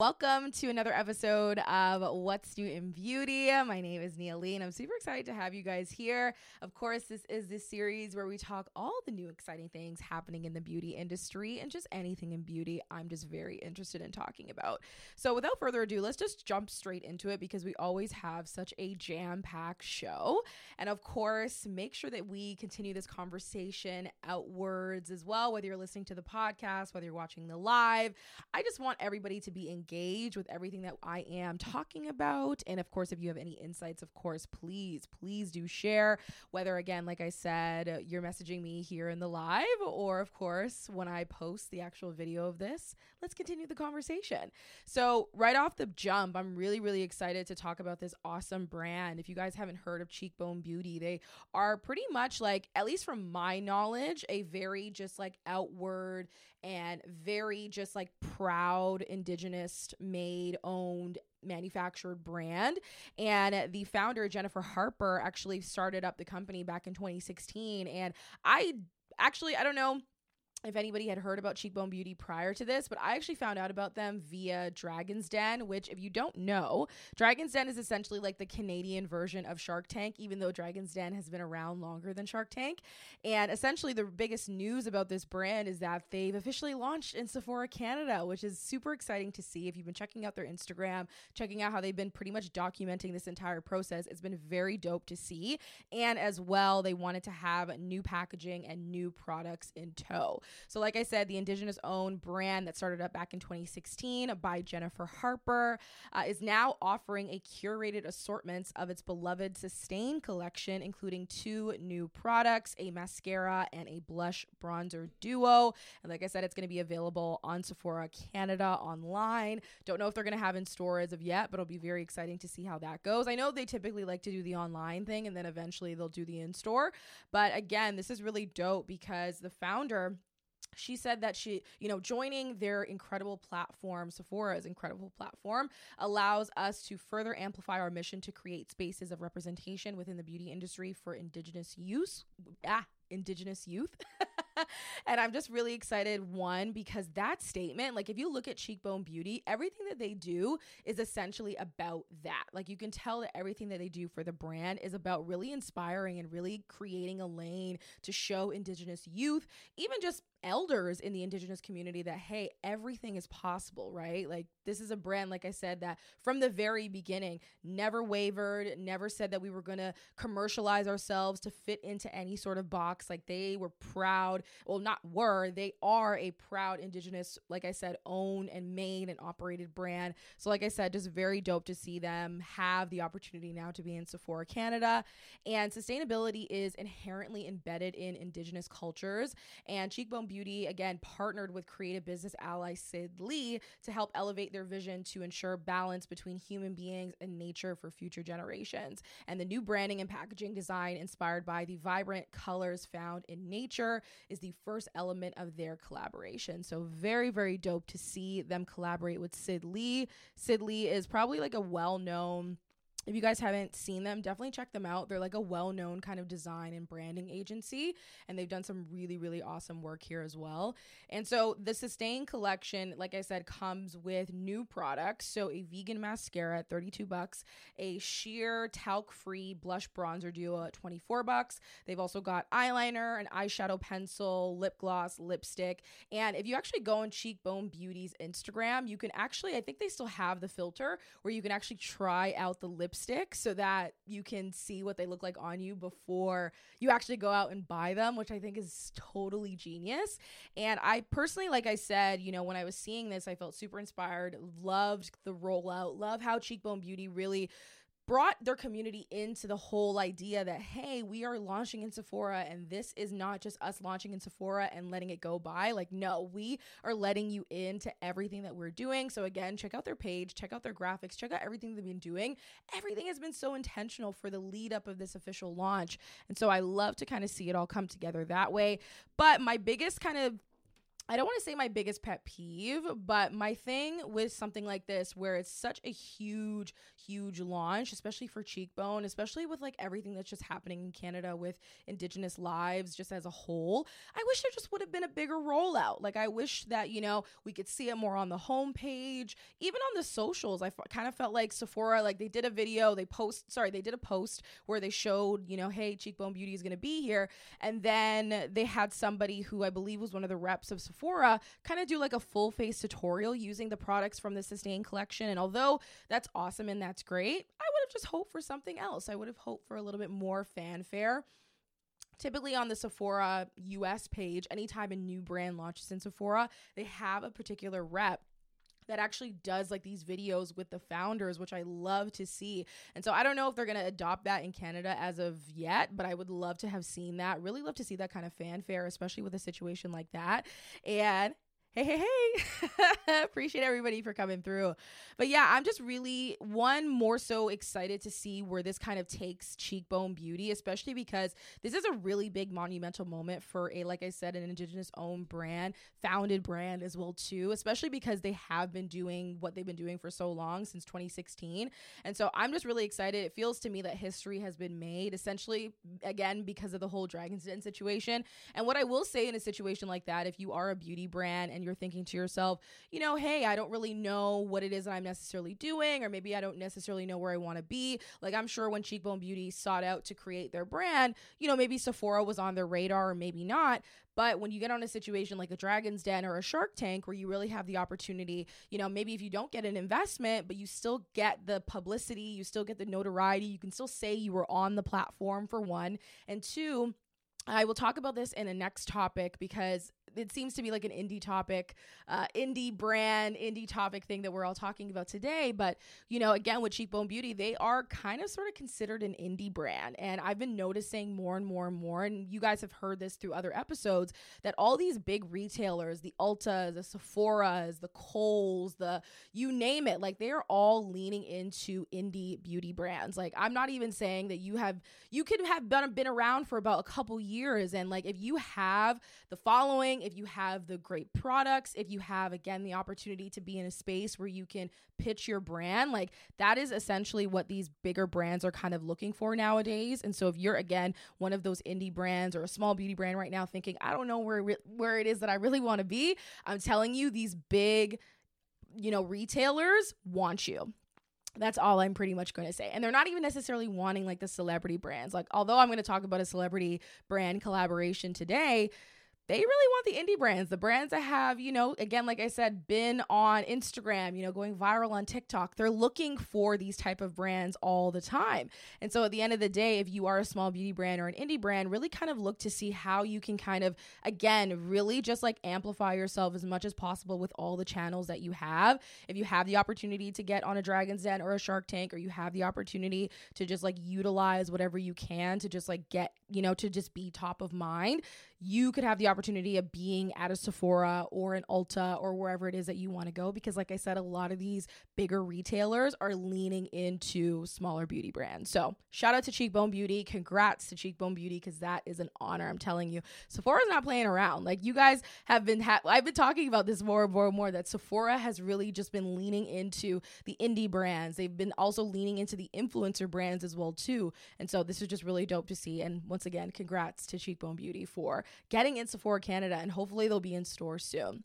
Welcome to another episode of What's New in Beauty. My name is Nia Lee, and I'm super excited to have you guys here. Of course, this is this series where we talk all the new exciting things happening in the beauty industry and just anything in beauty I'm just very interested in talking about. So without further ado, let's just jump straight into it because we always have such a jam-packed show. And of course, make sure that we continue this conversation outwards as well, whether you're listening to the podcast, whether you're watching the live. I just want everybody to be engage with everything that I am talking about. And of course, if you have any insights, of course, please do share, whether again, like I said, you're messaging me here in the live, or of course, when I post the actual video of this, let's continue the conversation. So right off the jump, I'm really excited to talk about this awesome brand. If you guys haven't heard of Cheekbone Beauty, they are pretty much like, at least from my knowledge, a very just like outward and very just like proud indigenous made, owned, manufactured brand. And the founder, Jennifer Harper, actually started up the company back in 2016. And I don't know if anybody had heard about Cheekbone Beauty prior to this, but I actually found out about them via Dragon's Den, which if you don't know, Dragon's Den is essentially like the Canadian version of Shark Tank, even though Dragon's Den has been around longer than Shark Tank. And essentially the biggest news about this brand is that they've officially launched in Sephora Canada, which is super exciting to see. If you've been checking out their Instagram, checking out how they've been pretty much documenting this entire process, it's been very dope to see. And as well, they wanted to have new packaging and new products in tow. So like I said, the Indigenous-owned brand that started up back in 2016 by Jennifer Harper is now offering a curated assortment of its beloved SUSTAIN Collection, including two new products, a mascara and a blush bronzer duo. And like I said, it's going to be available on Sephora Canada online. Don't know if they're going to have in store as of yet, but it'll be very exciting to see how that goes. I know they typically like to do the online thing and then eventually they'll do the in-store. But again, this is really dope because the founder, she said that she, joining their incredible platform, Sephora's incredible platform, allows us to further amplify our mission to create spaces of representation within the beauty industry for Indigenous youth. And I'm just really excited, one, because that statement, like if you look at Cheekbone Beauty, everything that they do is essentially about that. Like you can tell that everything that they do for the brand is about really inspiring and really creating a lane to show Indigenous youth, even just elders in the Indigenous community, that, hey, everything is possible, right? Like this is a brand, like I said, that from the very beginning never wavered, never said that we were going to commercialize ourselves to fit into any sort of box. Like they were proud. Well, they are a proud Indigenous, like I said, owned and made and operated brand. So like I said, just very dope to see them have the opportunity now to be in Sephora Canada. And sustainability is inherently embedded in Indigenous cultures. And Cheekbone Beauty, again, partnered with creative business ally Sid Lee to help elevate their vision to ensure balance between human beings and nature for future generations. And the new branding and packaging design inspired by the vibrant colors found in nature is the first element of their collaboration. So very, very dope to see them collaborate with Sid Lee. Sid Lee is probably like a well-known, if you guys haven't seen them, definitely check them out. They're like a well-known kind of design and branding agency, and they've done some really, really awesome work here as well. And so the SUSTAIN Collection, like I said, comes with new products. So a vegan mascara at $32, a sheer talc-free blush bronzer duo at $24. They've also got eyeliner, an eyeshadow pencil, lip gloss, lipstick. And if you actually go on Cheekbone Beauty's Instagram, you can actually, I think they still have the filter where you can actually try out the lipstick so that you can see what they look like on you before you actually go out and buy them, which I think is totally genius. And I personally, like I said, when I was seeing this, I felt super inspired, loved the rollout, love how Cheekbone Beauty really brought their community into the whole idea that, hey, we are launching in Sephora and this is not just us launching in Sephora and letting it go by. Like, no, we are letting you into everything that we're doing. So again, check out their page, check out their graphics, check out everything they've been doing. Everything has been so intentional for the lead up of this official launch. And so I love to kind of see it all come together that way. But my biggest kind of I don't want to say my biggest pet peeve, but my thing with something like this where it's such a huge, huge launch, especially for Cheekbone, especially with like everything that's just happening in Canada with Indigenous lives just as a whole, I wish there just would have been a bigger rollout. Like I wish that, you know, we could see it more on the homepage, even on the socials. I kind of felt like Sephora, like they did a video, they did a post where they showed, you know, hey, Cheekbone Beauty is going to be here. And then they had somebody who I believe was one of the reps of Sephora kind of do like a full face tutorial using the products from the SUSTAIN Collection. And although that's awesome and that's great, I would have just hoped for something else. I would have hoped for a little bit more fanfare. Typically on the Sephora US page, anytime a new brand launches in Sephora, they have a particular rep that actually does like these videos with the founders, which I love to see. And so I don't know if they're going to adopt that in Canada as of yet, but I would love to have seen that. Really love to see that kind of fanfare, especially with a situation like that. And hey, appreciate everybody for coming through. But yeah, I'm just really more so excited to see where this kind of takes Cheekbone Beauty, especially because this is a really big monumental moment for a, like I said, an Indigenous owned brand, founded brand as well too, especially because they have been doing what they've been doing for so long, since 2016. And so I'm just really excited. It feels to me that history has been made, essentially, again, because of the whole Dragon's Den situation. And what I will say in a situation like that, if you are a beauty brand and you're thinking to yourself, you know, hey, I don't really know what it is that I'm necessarily doing, or maybe I don't necessarily know where I want to be. Like, I'm sure when Cheekbone Beauty sought out to create their brand, you know, maybe Sephora was on their radar or maybe not. But when you get on a situation like a Dragon's Den or a Shark Tank where you really have the opportunity, you know, maybe if you don't get an investment, but you still get the publicity, you still get the notoriety, you can still say you were on the platform, for one. And two, I will talk about this in the next topic because it seems to be like an indie topic, indie topic thing that we're all talking about today. But, you know, again, with Cheekbone Beauty, they are kind of sort of considered an indie brand. And I've been noticing more and more and more, and you guys have heard this through other episodes, that all these big retailers, the Ultas, the Sephoras, the Kohl's, the you name it, like they are all leaning into indie beauty brands. Like, I'm not even saying that you could have been around for about a couple years. And like, if you have the following, if you have the great products, if you have, again, the opportunity to be in a space where you can pitch your brand, like that is essentially what these bigger brands are kind of looking for nowadays. And so if you're, again, one of those indie brands or a small beauty brand right now thinking, I don't know where it is that I really want to be, I'm telling you, these big, you know, retailers want you. That's all I'm pretty much going to say. And they're not even necessarily wanting like the celebrity brands. Like, although I'm going to talk about a celebrity brand collaboration today, they really want the indie brands, the brands that have, you know, again, like I said, been on Instagram, you know, going viral on TikTok. They're looking for these type of brands all the time. And so at the end of the day, if you are a small beauty brand or an indie brand, really kind of look to see how you can kind of, again, really just like amplify yourself as much as possible with all the channels that you have. If you have the opportunity to get on a Dragon's Den or a Shark Tank, or you have the opportunity to just like utilize whatever you can to just like get, you know, to just be top of mind, you could have the opportunity of being at a Sephora or an Ulta or wherever it is that you want to go. Because like I said, a lot of these bigger retailers are leaning into smaller beauty brands. So shout out to Cheekbone Beauty. Congrats to Cheekbone Beauty, because that is an honor. I'm telling you, Sephora's not playing around. Like, you guys have been, I've been talking about this more and more and more, that Sephora has really just been leaning into the indie brands. They've been also leaning into the influencer brands as well too. And so this is just really dope to see. And once again, congrats to Cheekbone Beauty for getting in Sephora Canada, and hopefully they'll be in store soon.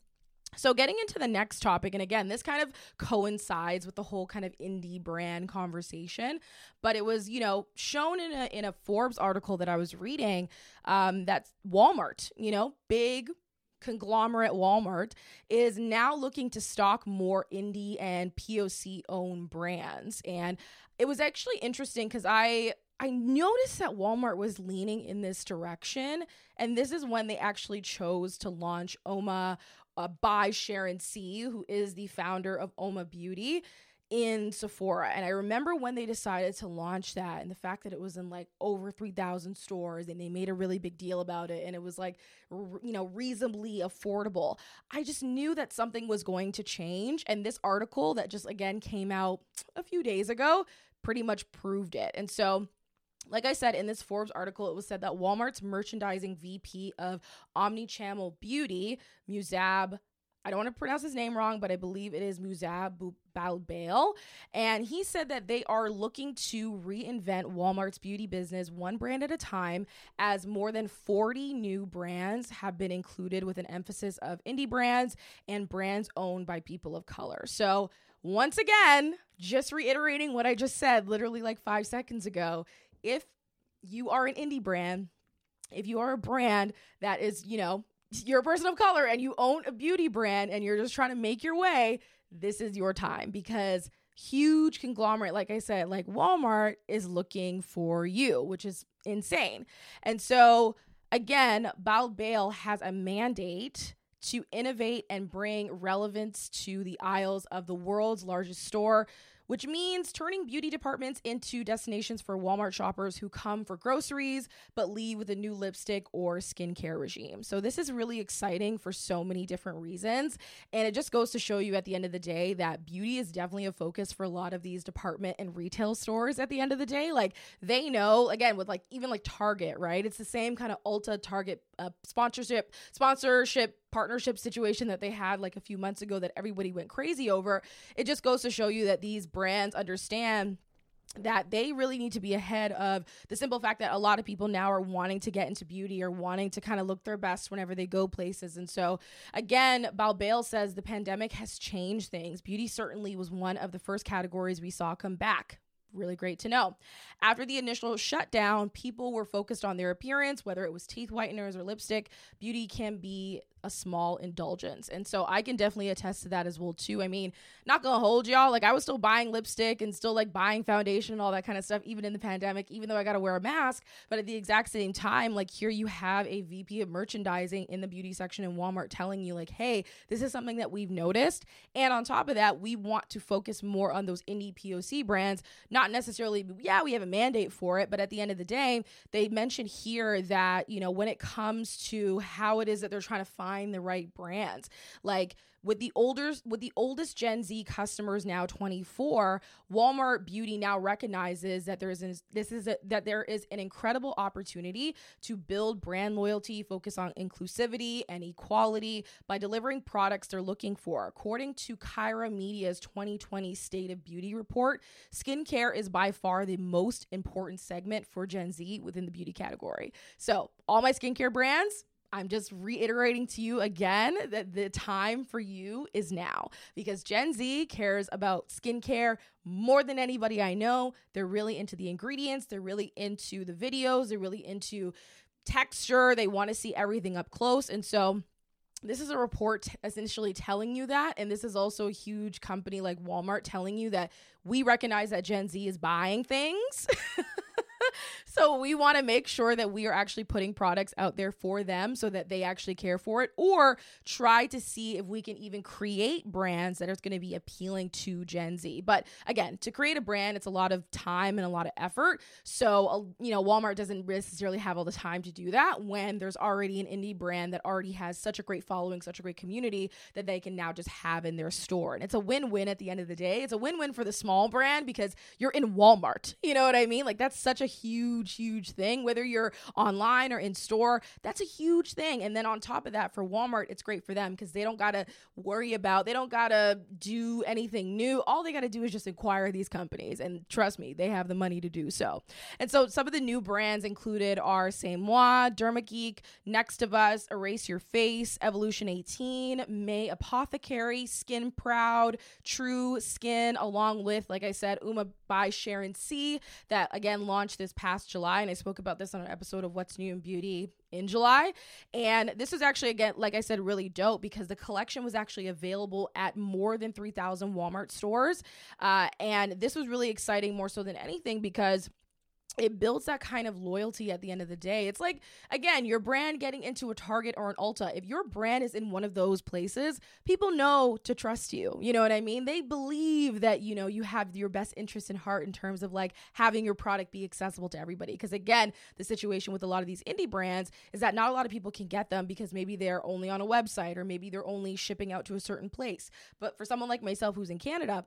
So getting into the next topic, and again, this kind of coincides with the whole kind of indie brand conversation, but it was, you know, shown in a Forbes article that I was reading, that's Walmart, you know, big conglomerate Walmart is now looking to stock more indie and POC owned brands. And it was actually interesting because I noticed that Walmart was leaning in this direction, and this is when they actually chose to launch Oma by Sharon C, who is the founder of Oma Beauty, in Sephora. And I remember when they decided to launch that, and the fact that it was in like over 3,000 stores, and they made a really big deal about it, and it was like, you know, reasonably affordable. I just knew that something was going to change, and this article that just, again, came out a few days ago pretty much proved it. And so Like I said, in this Forbes article, it was said that Walmart's merchandising VP of Omnichannel Beauty, Muzab, I don't want to pronounce his name wrong, but I believe it is Muzab Balbale. And he said that they are looking to reinvent Walmart's beauty business one brand at a time, as more than 40 new brands have been included, with an emphasis of indie brands and brands owned by people of color. So once again, just reiterating what I just said literally like 5 seconds ago, if you are an indie brand, if you are a brand that is, you know, you're a person of color and you own a beauty brand and you're just trying to make your way, this is your time, because huge conglomerate, like I said, like Walmart, is looking for you, which is insane. And so again, Balbale has a mandate to innovate and bring relevance to the aisles of the world's largest store, which means turning beauty departments into destinations for Walmart shoppers who come for groceries but leave with a new lipstick or skincare regime. So this is really exciting for so many different reasons. And it just goes to show you at the end of the day that beauty is definitely a focus for a lot of these department and retail stores at the end of the day. Like, they know, again, with like even like Target, right? It's the same kind of Ulta Target partnership situation that they had like a few months ago that everybody went crazy over. It just goes to show you that these brands understand that they really need to be ahead of the simple fact that a lot of people now are wanting to get into beauty or wanting to kind of look their best whenever they go places. And so again, Balbale says the pandemic has changed things. Beauty certainly was one of the first categories we saw come back. Really great to know. After the initial shutdown, people were focused on their appearance, whether it was teeth whiteners or lipstick. Beauty can be a small indulgence. And so I can definitely attest to that as well too. I mean, not gonna hold y'all, like I was still buying lipstick and still like buying foundation and all that kind of stuff, even in the pandemic, even though I gotta wear a mask. But at the exact same time, like, here you have a VP of merchandising in the beauty section in Walmart telling you like, hey, this is something that we've noticed. And on top of that, we want to focus more on those indie POC brands. Not necessarily, yeah, we have a mandate for it, but at the end of the day, they mentioned here that, you know, when it comes to how it is that they're trying to find the right brands, like with the oldest Gen Z customers now 24, Walmart Beauty now recognizes that there is an incredible opportunity to build brand loyalty, focus on inclusivity and equality by delivering products they're looking for. According to Kaira Media's 2020 State of Beauty report, skincare is by far the most important segment for Gen Z within the beauty category. So all my skincare brands, I'm just reiterating to you again that the time for you is now, because Gen Z cares about skincare more than anybody I know. They're really into the ingredients. They're really into the videos. They're really into texture. They want to see everything up close. And so this is a report essentially telling you that. And this is also a huge company like Walmart telling you that we recognize that Gen Z is buying things. So we want to make sure that we are actually putting products out there for them so that they actually care for it, or try to see if we can even create brands that are going to be appealing to Gen Z. But again, to create a brand, it's a lot of time and a lot of effort. So, you know, Walmart doesn't necessarily have all the time to do that when there's already an indie brand that already has such a great following, such a great community that they can now just have in their store. And it's a win-win at the end of the day. It's a win-win for the small brand because you're in Walmart. You know what I mean? Like, that's such a huge thing, whether you're online or in store. That's a huge thing. And then on top of that, for Walmart, it's great for them because they don't got to worry about, they don't got to do anything new. All they got to do is just acquire these companies. And trust me, they have the money to do so. And so some of the new brands included are C'est Moi, Dermageek, Next of Us, Erase Your Face, Evolution 18, May Apothecary, Skin Proud, True Skin, along with, like I said, Oma by Sharon C, that again launched this past July, and I spoke about this on an episode of What's New in Beauty in July. And this is actually, again, like I said, really dope because the collection was actually available at more than 3,000 Walmart stores. And this was really exciting more so than anything because it builds that kind of loyalty at the end of the day. It's like, again, your brand getting into a Target or an Ulta. If your brand is in one of those places, people know to trust you. You know what I mean? They believe that, you know, you have your best interest in heart in terms of like having your product be accessible to everybody. Because again, the situation with a lot of these indie brands is that not a lot of people can get them because maybe they're only on a website or maybe they're only shipping out to a certain place. But for someone like myself who's in Canada,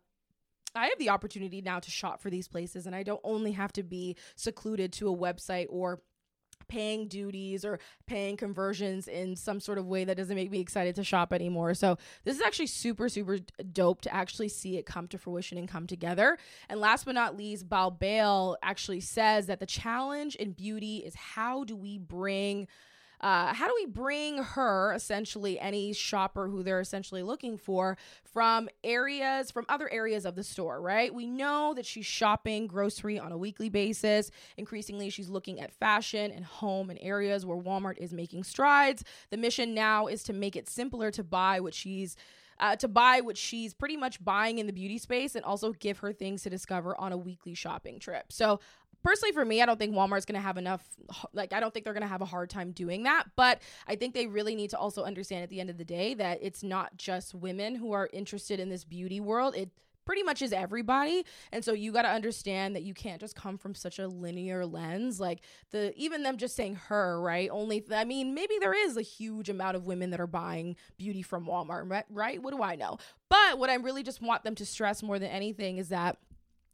I have the opportunity now to shop for these places, and I don't only have to be secluded to a website or paying duties or paying conversions in some sort of way that doesn't make me excited to shop anymore. So this is actually super, super dope to actually see it come to fruition and come together. And last but not least, Balbale actually says that the challenge in beauty is how do we bring her, essentially any shopper who they're essentially looking for, from other areas of the store, right? We know that she's shopping grocery on a weekly basis. Increasingly, she's looking at fashion and home and areas where Walmart is making strides. The mission now is to make it simpler to buy what she's pretty much buying in the beauty space, and also give her things to discover on a weekly shopping trip. So personally, for me, I don't think Walmart's going to have enough, I don't think they're going to have a hard time doing that. But I think they really need to also understand at the end of the day that it's not just women who are interested in this beauty world. It pretty much is everybody. And so you got to understand that you can't just come from such a linear lens. Even them just saying her, right? Maybe there is a huge amount of women that are buying beauty from Walmart, right? What do I know? But what I really just want them to stress more than anything is that,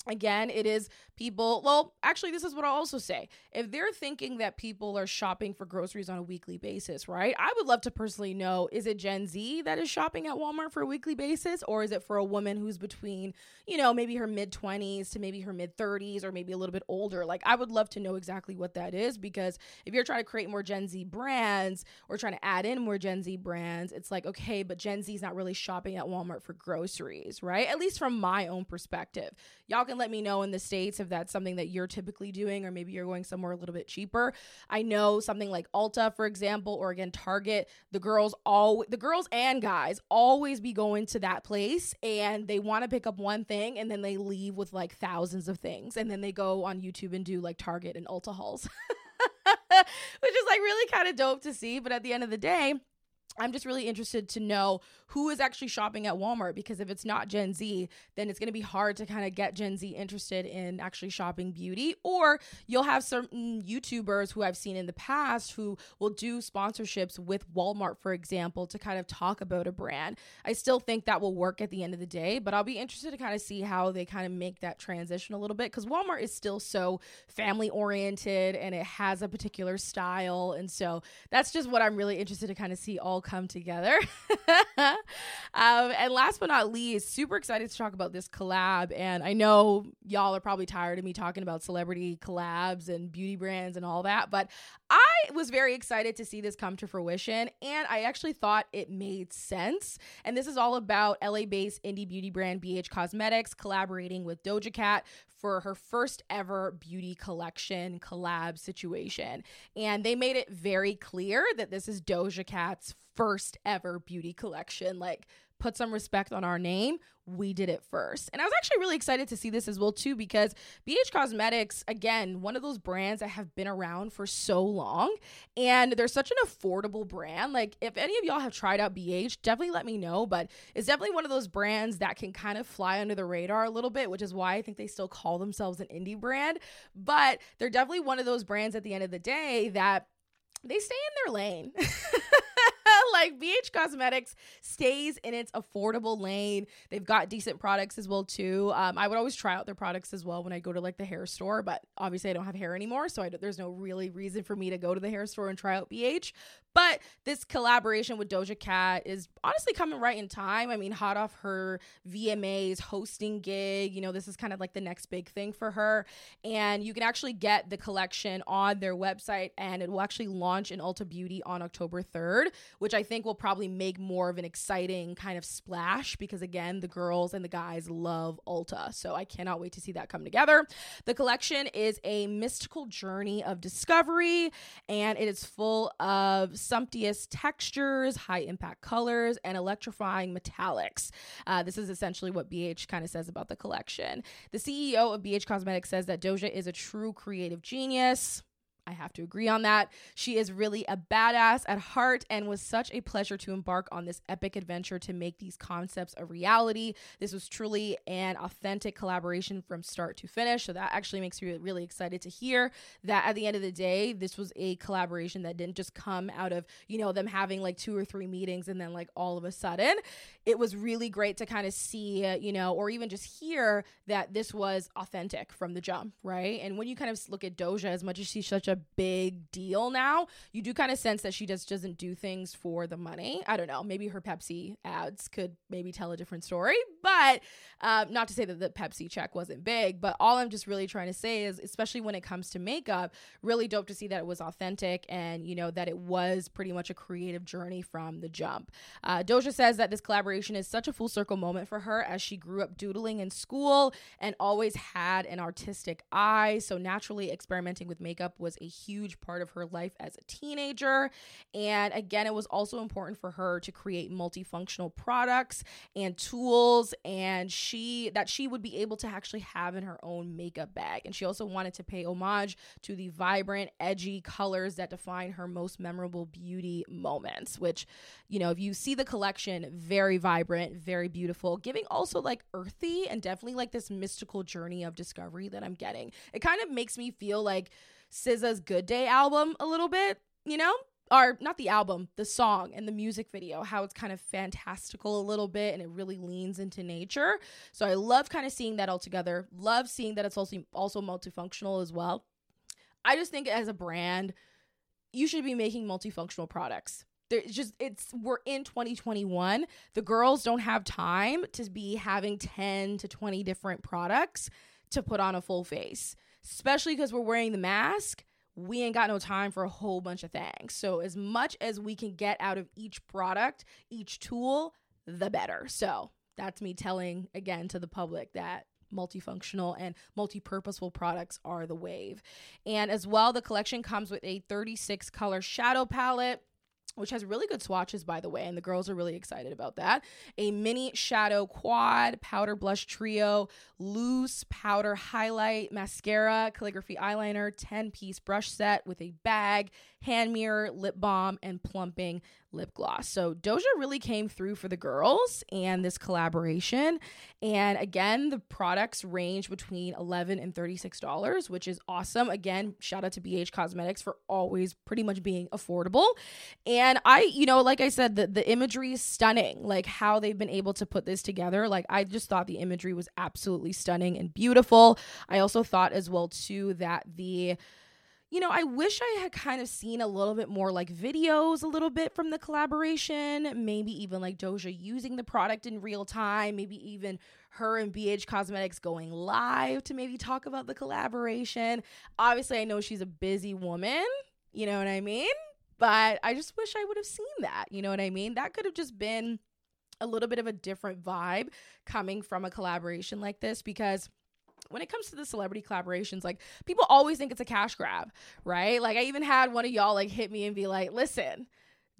again, it is people. Well, actually, this is what I'll also say. If they're thinking that people are shopping for groceries on a weekly basis, right? I would love to personally know, is it Gen Z that is shopping at Walmart for a weekly basis? Or is it for a woman who's between, maybe her mid-20s to maybe her mid-30s, or maybe a little bit older? I would love to know exactly what that is, because if you're trying to create more Gen Z brands or trying to add in more Gen Z brands, it's like, okay, but Gen Z is not really shopping at Walmart for groceries, right? At least from my own perspective. Y'all can let me know in the States if that's something that you're typically doing, or maybe you're going somewhere a little bit cheaper. I know something like Ulta, for example, or again Target, the girls and guys always be going to that place, and they want to pick up one thing and then they leave with thousands of things, and then they go on YouTube and do Target and Ulta hauls which is really kind of dope to see. But at the end of the day, I'm just really interested to know who is actually shopping at Walmart, because if it's not Gen Z, then it's going to be hard to kind of get Gen Z interested in actually shopping beauty. Or you'll have certain YouTubers who I've seen in the past who will do sponsorships with Walmart, for example, to kind of talk about a brand. I still think that will work at the end of the day, but I'll be interested to kind of see how they kind of make that transition a little bit, because Walmart is still so family oriented and it has a particular style. And so that's just what I'm really interested to kind of see all come together. And last but not least, super excited to talk about this collab. And I know y'all are probably tired of me talking about celebrity collabs and beauty brands and all that, but I was very excited to see this come to fruition, and I actually thought it made sense. And this is all about LA-based indie beauty brand BH Cosmetics collaborating with Doja Cat for her first ever beauty collection collab situation. And they made it very clear that this is Doja Cat's first ever beauty collection. Put some respect on our name. We did it first. And I was actually really excited to see this as well too, because BH Cosmetics, again, one of those brands that have been around for so long, and they're such an affordable brand. If any of y'all have tried out BH, definitely let me know, but it's definitely one of those brands that can kind of fly under the radar a little bit, which is why I think they still call themselves an indie brand. But they're definitely one of those brands at the end of the day that they stay in their lane. BH Cosmetics stays in its affordable lane. They've got decent products as well too. I would always try out their products as well when I go to the hair store, but obviously I don't have hair anymore, so there's no really reason for me to go to the hair store and try out BH. But this collaboration with Doja Cat is honestly coming right in time. Hot off her VMAs hosting gig, this is kind of the next big thing for her. And you can actually get the collection on their website, and it will actually launch in Ulta Beauty on October 3rd, which I think will probably make more of an exciting kind of splash, because again, the girls and the guys love Ulta. So I cannot wait to see that come together. The collection is a mystical journey of discovery, and it is full of sumptuous textures, high impact colors, and electrifying metallics. This is essentially what BH kind of says about the collection. The CEO of BH Cosmetics says that Doja is a true creative genius. I have to agree on that. She is really a badass at heart and was such a pleasure to embark on this epic adventure to make these concepts a reality. This was truly an authentic collaboration from start to finish. So that actually makes me really excited to hear that at the end of the day, this was a collaboration that didn't just come out of, you know, them having like 2 or 3 meetings and then like all of a sudden. It was really great to kind of see, you know, or even just hear that this was authentic from the jump, right? And when you kind of look at Doja, as much as she's such a big deal now, you do kind of sense that she just doesn't do things for the money. I don't know, maybe her Pepsi ads could maybe tell a different story, but not to say that the Pepsi check wasn't big, but all I'm just really trying to say is, especially when it comes to makeup, really dope to see that it was authentic and, you know, that it was pretty much a creative journey from the jump. Doja says that this collaboration is such a full circle moment for her, as she grew up doodling in school and always had an artistic eye, so naturally experimenting with makeup was a huge part of her life as a teenager. And again, it was also important for her to create multifunctional products and tools, and she would be able to actually have in her own makeup bag. And she also wanted to pay homage to the vibrant, edgy colors that define her most memorable beauty moments, which, you know, if you see the collection, very vibrant, very beautiful, giving also like earthy and definitely like this mystical journey of discovery that I'm getting. It kind of makes me feel like SZA's Good Day album a little bit, you know? Or not the album, the song and the music video, how it's kind of fantastical a little bit and it really leans into nature. So I love kind of seeing that all together. Love seeing that it's also multifunctional as well. I just think as a brand, you should be making multifunctional products. We're in 2021. The girls don't have time to be having 10 to 20 different products to put on a full face, especially because we're wearing the mask. We ain't got no time for a whole bunch of things. So as much as we can get out of each product, each tool, the better. So that's me telling again to the public that multifunctional and multi-purposeful products are the wave. And as well, the collection comes with a 36 color shadow palette, which has really good swatches, by the way, and the girls are really excited about that. A mini shadow quad, powder blush trio, loose powder highlight, mascara, calligraphy eyeliner, 10-piece brush set with a bag, hand mirror, lip balm, and plumping lip gloss. So Doja really came through for the girls and this collaboration. And again, the products range between $11 and $36, which is awesome. Again, shout out to BH Cosmetics for always pretty much being affordable. And I, you know, like I said, the imagery is stunning, like how they've been able to put this together. Like, I just thought the imagery was absolutely stunning and beautiful. I also thought as well too that you know, I wish I had kind of seen a little bit more like videos a little bit from the collaboration, maybe even like Doja using the product in real time, maybe even her and BH Cosmetics going live to maybe talk about the collaboration. Obviously, I know she's a busy woman, you know what I mean? But I just wish I would have seen that, you know what I mean? That could have just been a little bit of a different vibe coming from a collaboration like this, because when it comes to the celebrity collaborations, like, people always think it's a cash grab, right? Like, I even had one of y'all like hit me and be like, listen,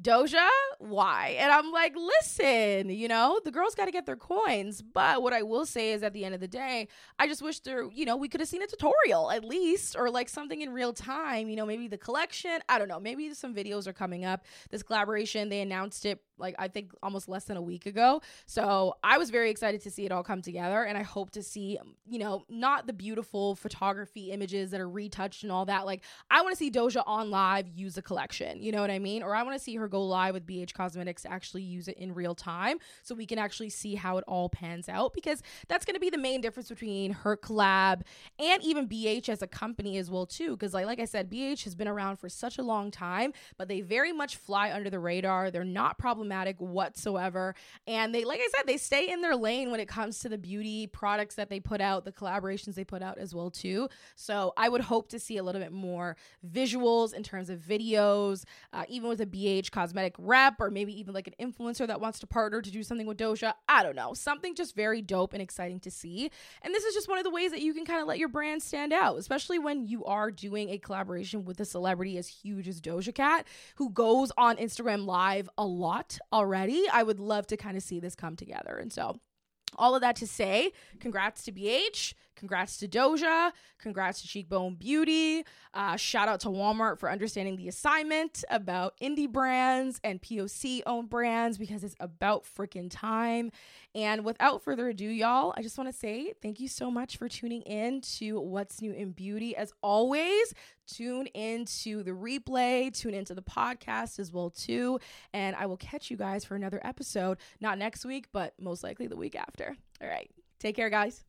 Doja, why? And I'm like, listen, you know, the girls got to get their coins. But what I will say is, at the end of the day, I just wish we could have seen a tutorial at least, or like something in real time, you know, maybe the collection. I don't know. Maybe some videos are coming up. This collaboration, they announced it like I think almost less than a week ago. So I was very excited to see it all come together. And I hope to see, you know, not the beautiful photography images that are retouched and all that. Like, I want to see Doja on live use the collection. You know what I mean? Or I want to see her go live with BH Cosmetics to actually use it in real time, so we can actually see how it all pans out, because that's going to be the main difference between her collab and even BH as a company as well too. Because like I said, BH has been around for such a long time, but they very much fly under the radar. They're not problematic whatsoever, and they, like I said, they stay in their lane when it comes to the beauty products that they put out, the collaborations they put out as well too. So I would hope to see a little bit more visuals in terms of videos, even with a BH Cosmetic rep, or maybe even like an influencer that wants to partner to do something with Doja. I don't know, something just very dope and exciting to see. And this is just one of the ways that you can kind of let your brand stand out, especially when you are doing a collaboration with a celebrity as huge as Doja Cat, who goes on Instagram live a lot already. I would love to kind of see this come together. And so All of that to say, congrats to BH, congrats to Doja, congrats to Cheekbone Beauty. Shout out to Walmart for understanding the assignment about indie brands and POC-owned brands, because it's about freaking time. And without further ado, y'all, I just want to say thank you so much for tuning in to What's New in Beauty. As always, tune into the replay, tune into the podcast as well too, and I will catch you guys for another episode, not next week, but most likely the week after. All right, take care, guys.